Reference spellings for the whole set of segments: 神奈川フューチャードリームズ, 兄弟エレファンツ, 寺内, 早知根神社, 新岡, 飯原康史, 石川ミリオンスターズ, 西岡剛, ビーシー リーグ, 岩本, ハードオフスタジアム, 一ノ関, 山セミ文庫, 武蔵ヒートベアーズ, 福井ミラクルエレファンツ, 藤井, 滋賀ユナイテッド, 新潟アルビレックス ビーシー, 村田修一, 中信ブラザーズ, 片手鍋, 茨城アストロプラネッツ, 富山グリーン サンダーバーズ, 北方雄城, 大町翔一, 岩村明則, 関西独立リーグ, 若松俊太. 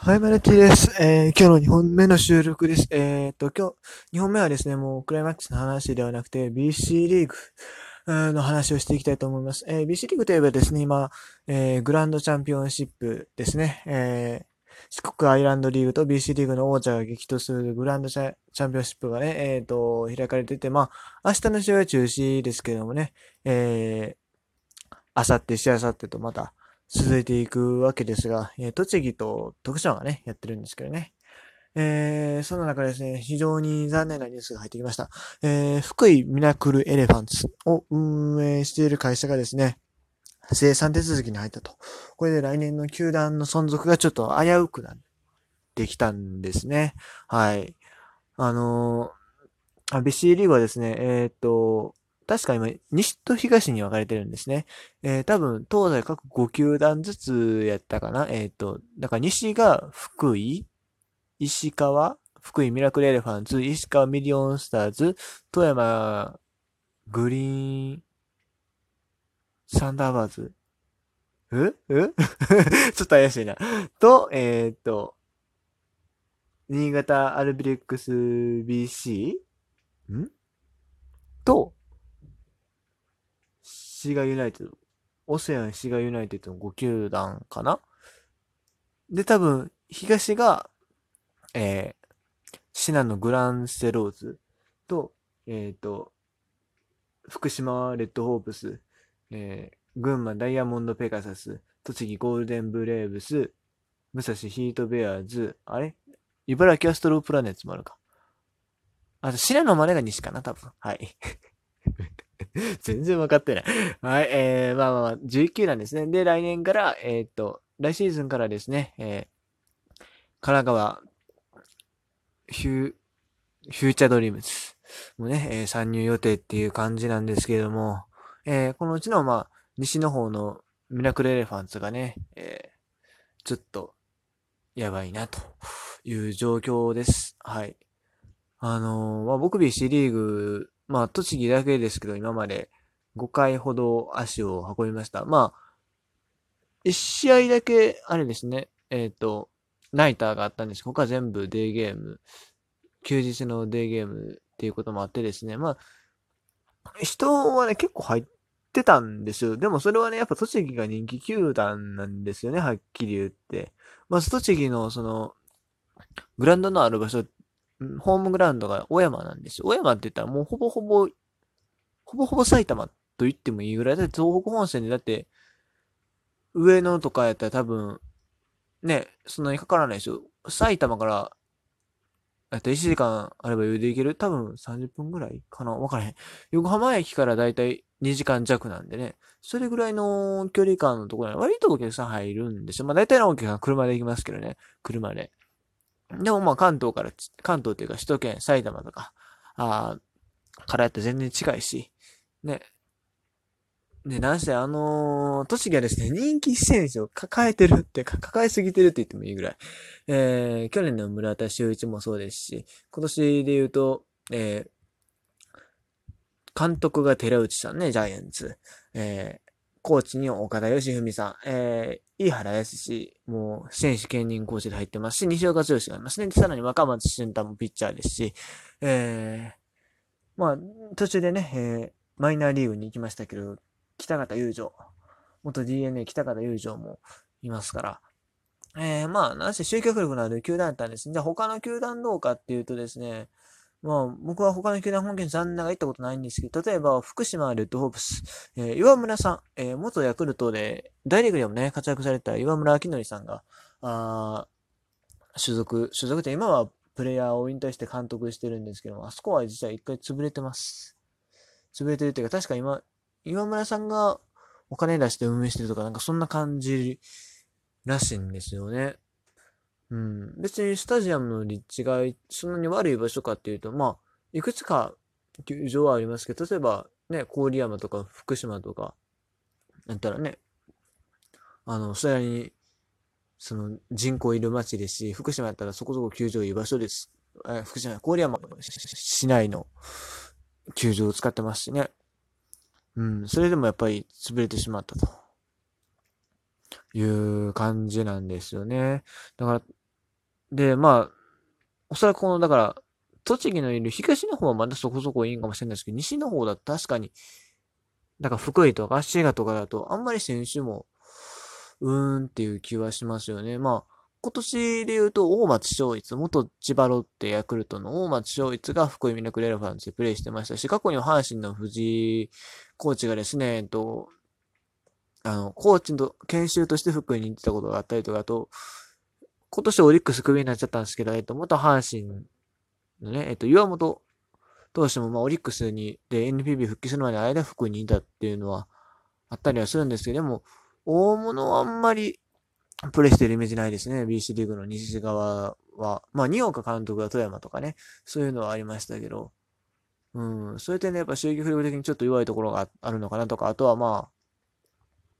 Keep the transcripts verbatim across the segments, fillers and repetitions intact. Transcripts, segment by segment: はい、マルキーです。えー、今日のにほんめの収録です。えー、っと、今日、にほんめはですね、もうクライマックスの話ではなくて、ビーシー リーグの話をしていきたいと思います。えー、ビーシー リーグといえばですね、今、えー、グランドチャンピオンシップですね、えー、四国アイランドリーグと ビーシー リーグの王者が激突するグランドチャ、チャンピオンシップがね、えー、っと、開かれてて、まあ、明日の試合は中止ですけどもね、えー、あさって、しあさってとまた、続いていくわけですが、えー、栃木と徳島がね、やってるんですけどね。えー、その中でですね、非常に残念なニュースが入ってきました。えー、福井ミラクルエレファンツを運営している会社がですね、生産手続きに入ったと。これで来年の球団の存続がちょっと危うくなってきたんですね。はい。あのー、ビーシー リーグはですね、えーっと、確か今、西と東に分かれてるんですね。えー、多分、東西各ご球団ずつやったかな。えっと、だから西が福井、石川、福井ミラクルエレファンツ、石川ミリオンスターズ、富山グリーン、サンダーバーズ。ええちょっと怪しいな。と、えっと、新潟アルビレックス ビーシー? んと、滋賀ユナイテッド、オセアン滋賀ユナイテッドのご球団かなで、多分、東が、えー、信濃グランセローズと、えっと、福島レッドホープス、えー、群馬ダイヤモンドペガサス、栃木ゴールデンブレーブス、武蔵ヒートベアーズ、あれ茨城アストロプラネッツもあるか。あと、信濃までが西かな、多分。はい。全然分かってない。はい。えー、まあまあまあ、じゅうきゅうなんですね。で、来年から、えー、っと、来シーズンからですね、えー、神奈川、フュ、フューチャードリームズもね、えー、参入予定っていう感じなんですけれども、えー、このうちの、まあ、西の方のミラクルエレファンツがね、えー、ちょっと、やばいな、という状況です。はい。あのー、まあ、僕 ビーシー リーグ、まあ、栃木だけですけど、今までごかいほど足を運びました。まあ、いち試合だけ、あれですね、えっと、ナイターがあったんです。他全部デーゲーム、休日のデーゲームっていうこともあってですね、まあ、人はね、結構入ってたんですよ。でもそれはね、やっぱ栃木が人気球団なんですよね、はっきり言って。まず、栃木のその、グラウンドのある場所って、ホームグラウンドが小山なんですよ。小山って言ったらもうほぼほぼ、ほぼほぼ埼玉と言ってもいいぐらいだって東北本線でだって、上野とかやったら多分、ね、そんなにかからないですよ。埼玉から、だっていちじかんあれば余裕で行ける多分さんじゅっぷんぐらいかなわからへん。横浜駅からだいたいにじかんじゃくなんでね。それぐらいの距離感のところに割とお客さん入るんですよ。まあだいたいのお客さんは車で行きますけどね。車で。でもまあ関東から、関東というか首都圏、埼玉とか、あからやったら全然近いし、ね。ね、なんせあのー、栃木はですね、人気選手を抱えてるってか、抱えすぎてるって言ってもいいぐらい。えー、去年の村田修一もそうですし、今年で言うと、えー、監督が寺内さんね、ジャイアンツ。えー、コーチに岡田義文さん、えー、飯原康史、もう、選手兼任コーチで入ってますし、西岡剛がいますね。さらに若松俊太もピッチャーですし、えー、まあ、途中でね、えー、マイナーリーグに行きましたけど、北方雄城、元 ディーエヌエー 北方雄城もいますから、えー、まあ、なんせ集客力のある球団だったんですね。じゃあ他の球団どうかっていうとですね、まあ、僕は他の球団本拠地残念ながら行ったことないんですけど、例えば、福島レッドホープス、えー、岩村さん、えー、元ヤクルトで、大リーグでもね、活躍された岩村明則さんが、あ所属、所属で今はプレイヤーを引退して監督してるんですけども、あそこは実は一回潰れてます。潰れてるというか、確か今、岩村さんがお金出して運営してるとか、なんかそんな感じらしいんですよね。うん、別にスタジアムの立地がそんなに悪い場所かっていうと、まあ、いくつか球場はありますけど、例えばね、郡山とか福島とか、だったらね、あの、それなりに、その人口いる町ですし、福島だったらそこそこ球場いい場所です。え、福島、郡山市内の球場を使ってますしね。うん、それでもやっぱり潰れてしまったと。いう感じなんですよね。だから、で、まあ、おそらくこの、だから、栃木のいる東の方はまだそこそこいいんかもしれないですけど、西の方だと確かに、だから福井とか滋賀とかだと、あんまり選手も、うーんっていう気はしますよね。まあ、今年で言うと、大町翔一、元千葉ロッテヤクルトの大町翔一が福井ミラクルエルファンズでプレイしてましたし、過去には阪神の藤井コーチがですね、えっと、あの、コーチの研修として福井に行ってたことがあったりとか、あと、今年オリックスクビになっちゃったんですけど、えっと、元阪神のね、えっと、岩本投手も、まあ、オリックスに、で、エヌピービー 復帰するまで間福井にいたっていうのはあったりはするんですけど、でも、大物はあんまりプレイしてるイメージないですね。ビーシー リーグの西側は。まあ、新岡監督が富山とかね、そういうのはありましたけど、うん、そういう点でやっぱ収益不良的にちょっと弱いところがあるのかなとか、あとはま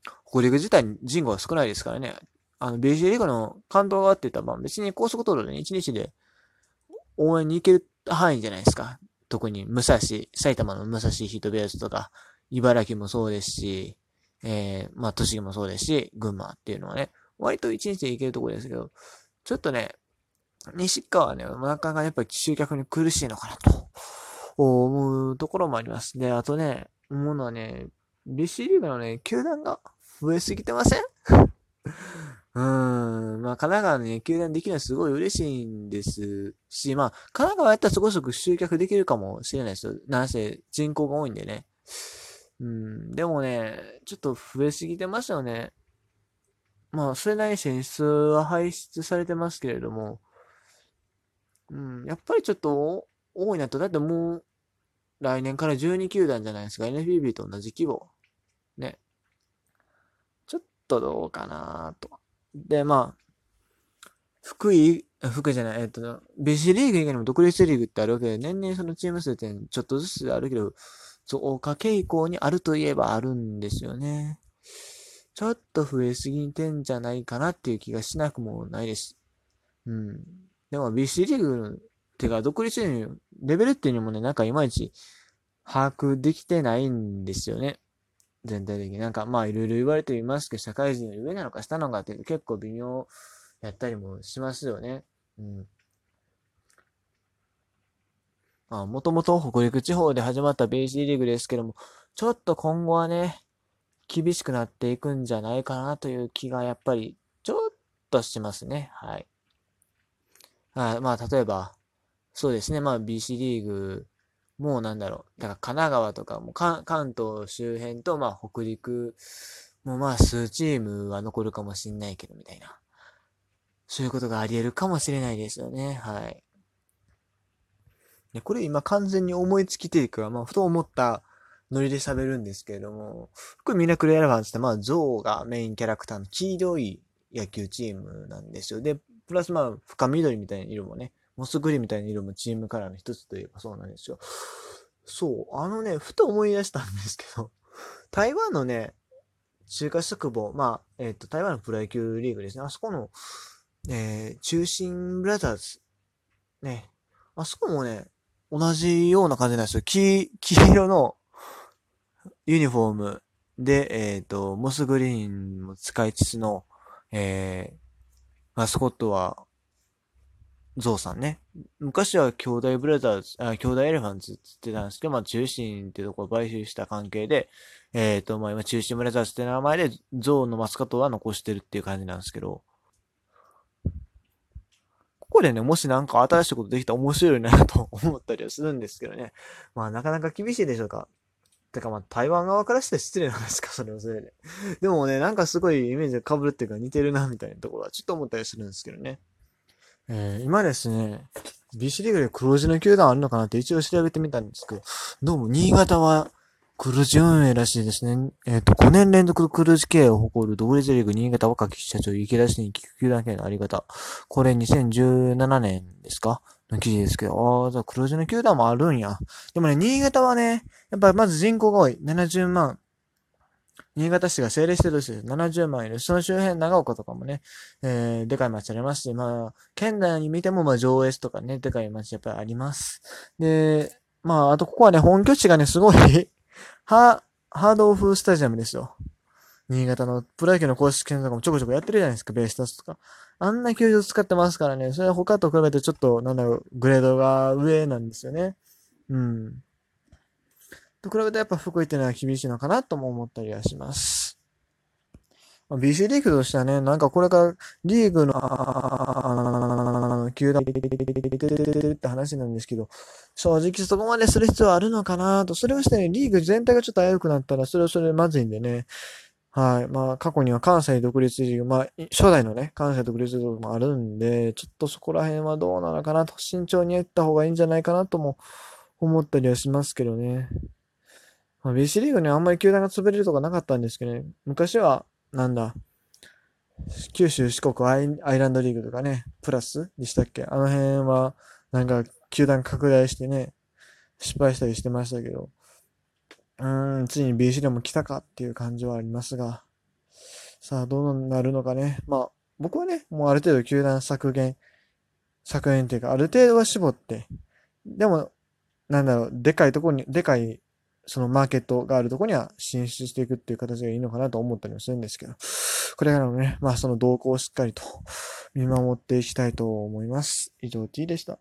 あ、北陸自体に人口が少ないですからね。あの、ビーシー リーグの関東側って言ったら、まあ別に高速道路でね、いちにちで応援に行ける範囲じゃないですか。特に武蔵、埼玉の武蔵ヒートベアーズとか、茨城もそうですし、えー、まあ栃木もそうですし、群馬っていうのはね、割といちにちで行けるところですけど、ちょっとね、西川はね、なかなかやっぱり集客に苦しいのかなと思うところもあります。で、あとね、思うのはね、ビーシー リーグのね、球団が増えすぎてませんうーん、まあ、神奈川のね、球団できるのはすごい嬉しいんですし、まあ、神奈川やったらそこそこ集客できるかもしれないですよ。なんせ人口が多いんでね。うん、でもね、ちょっと増えすぎてますよね。まあ、それなりに選出は排出されてますけれども、うん、やっぱりちょっと多いなと。だってもう、来年からじゅうにきゅうだんじゃないですか。エヌピービー と同じ規模。ね。ちょっとどうかなと。で、まあ、福井、福井じゃない、えっと、ビーシー リーグ以外にも独立リーグってあるわけで、年々そのチーム数ってちょっとずつあるけど、増加傾向にあるといえばあるんですよね。ちょっと増えすぎてんじゃないかなっていう気がしなくもないです。うん。でも ビーシー リーグ、てか独立リーグ、レベルっていうのもね、なんかいまいち把握できてないんですよね。全体的になんかまあいろいろ言われていますけど、社会人より上なのか下なのかっていうと結構微妙やったりもしますよね。うん。まあもともと北陸地方で始まった ビーシー リーグですけども、ちょっと今後はね、厳しくなっていくんじゃないかなという気がやっぱりちょっとしますね。はい。あまあ例えば、そうですね、まあ ビーシー リーグ、もうなんだろう。だから神奈川とかもか関東周辺とまあ北陸もまあ数チームは残るかもしれないけどみたいな。そういうことがあり得るかもしれないですよね。はい。で、これ今完全に思いつきていくはまあふと思ったノリで喋るんですけれども、福井ミラクルエルファンズってまあゾウがメインキャラクターの黄色い野球チームなんですよ。で、プラスまあ深緑みたいな色もね。モスグリみたいな色もチームカラーの一つといえばそうなんですよ。そう、あのね、ふと思い出したんですけど、台湾のね、中華職棒、まあ、えっと、台湾のプロ野球リーグですね。あそこの、えー、中信ブラザーズ。ね。あそこもね、同じような感じなんですよ。黄、黄色のユニフォームで、えっと、モスグリーンも使いつつの、えー、マスコットは、ゾウさんね。昔は兄弟ブラザーズ、あ、兄弟エレファンツって言ってたんですけど、まあ中信ってとこを買収した関係で、えっと、まあ今中信ブラザーズって名前でゾウのマスカットは残してるっていう感じなんですけど、ここでね、もしなんか新しいことできたら面白いなと思ったりはするんですけどね。まあなかなか厳しいでしょうか。てかまあ台湾側からして失礼なんですか、それはそれで。でもね、なんかすごいイメージが被るっていうか似てるなみたいなところはちょっと思ったりするんですけどね。えー、今ですね、ビーシー リーグで黒字の球団あるのかなって一応調べてみたんですけど、どうも新潟は黒字運営らしいですね。えっと、ごねん連続黒字経営を誇る独立リーグ新潟若き社長池田氏に聞く球団経営のあり方。これにせんじゅうななねんですかの記事ですけど、ああ、じゃあ黒字の球団もあるんや。でもね、新潟はね、やっぱりまず人口が多い。ななじゅうまん。新潟市が政令指定都市です。ななじゅうまんいる。その周辺、長岡とかもね、えー、でかい町ありますし、まあ、県内に見ても、まあ、上越とかね、でかい町やっぱりあります。で、まあ、あとここはね、本拠地がね、すごい、ハ、ハードオフスタジアムですよ。新潟のプロ野球の公式戦とかもちょこちょこやってるじゃないですか、ベースタスとか。あんな球場使ってますからね、それは他と比べてちょっと、なんだろう、グレードが上なんですよね。うん。と比べてやっぱ福井っていうのは厳しいのかなとも思ったりはします。まあ、ビーシー リーグとしてはね、なんかこれからリーグの、あ球団って話なんですけど、正直そこまでする必要はあるのかなと、それをしてね、リーグ全体がちょっと危うくなったら、それはそれでまずいんでね。はい。まあ、過去には関西独立リーグ、まあ、初代のね、関西独立リーグもあるんで、ちょっとそこら辺はどうなのかなと、慎重にやった方がいいんじゃないかなとも思ったりはしますけどね。まあ、ビーシー リーグね、あんまり球団が潰れるとかなかったんですけどね、昔は、なんだ、九州、四国アイ、アイランドリーグとかね、プラスでしたっけ？あの辺は、なんか、球団拡大してね、失敗したりしてましたけど、うーん、ついに ビーシー でも来たかっていう感じはありますが、さあどうなるのかね。まあ僕はね、もうある程度球団削減削減っていうか、ある程度は絞って、でもなんだろう、でかいところに、でかいそのマーケットがあるところには進出していくっていう形がいいのかなと思ったりもするんですけど、これからもね、まあその動向をしっかりと見守っていきたいと思います。以上 T でした。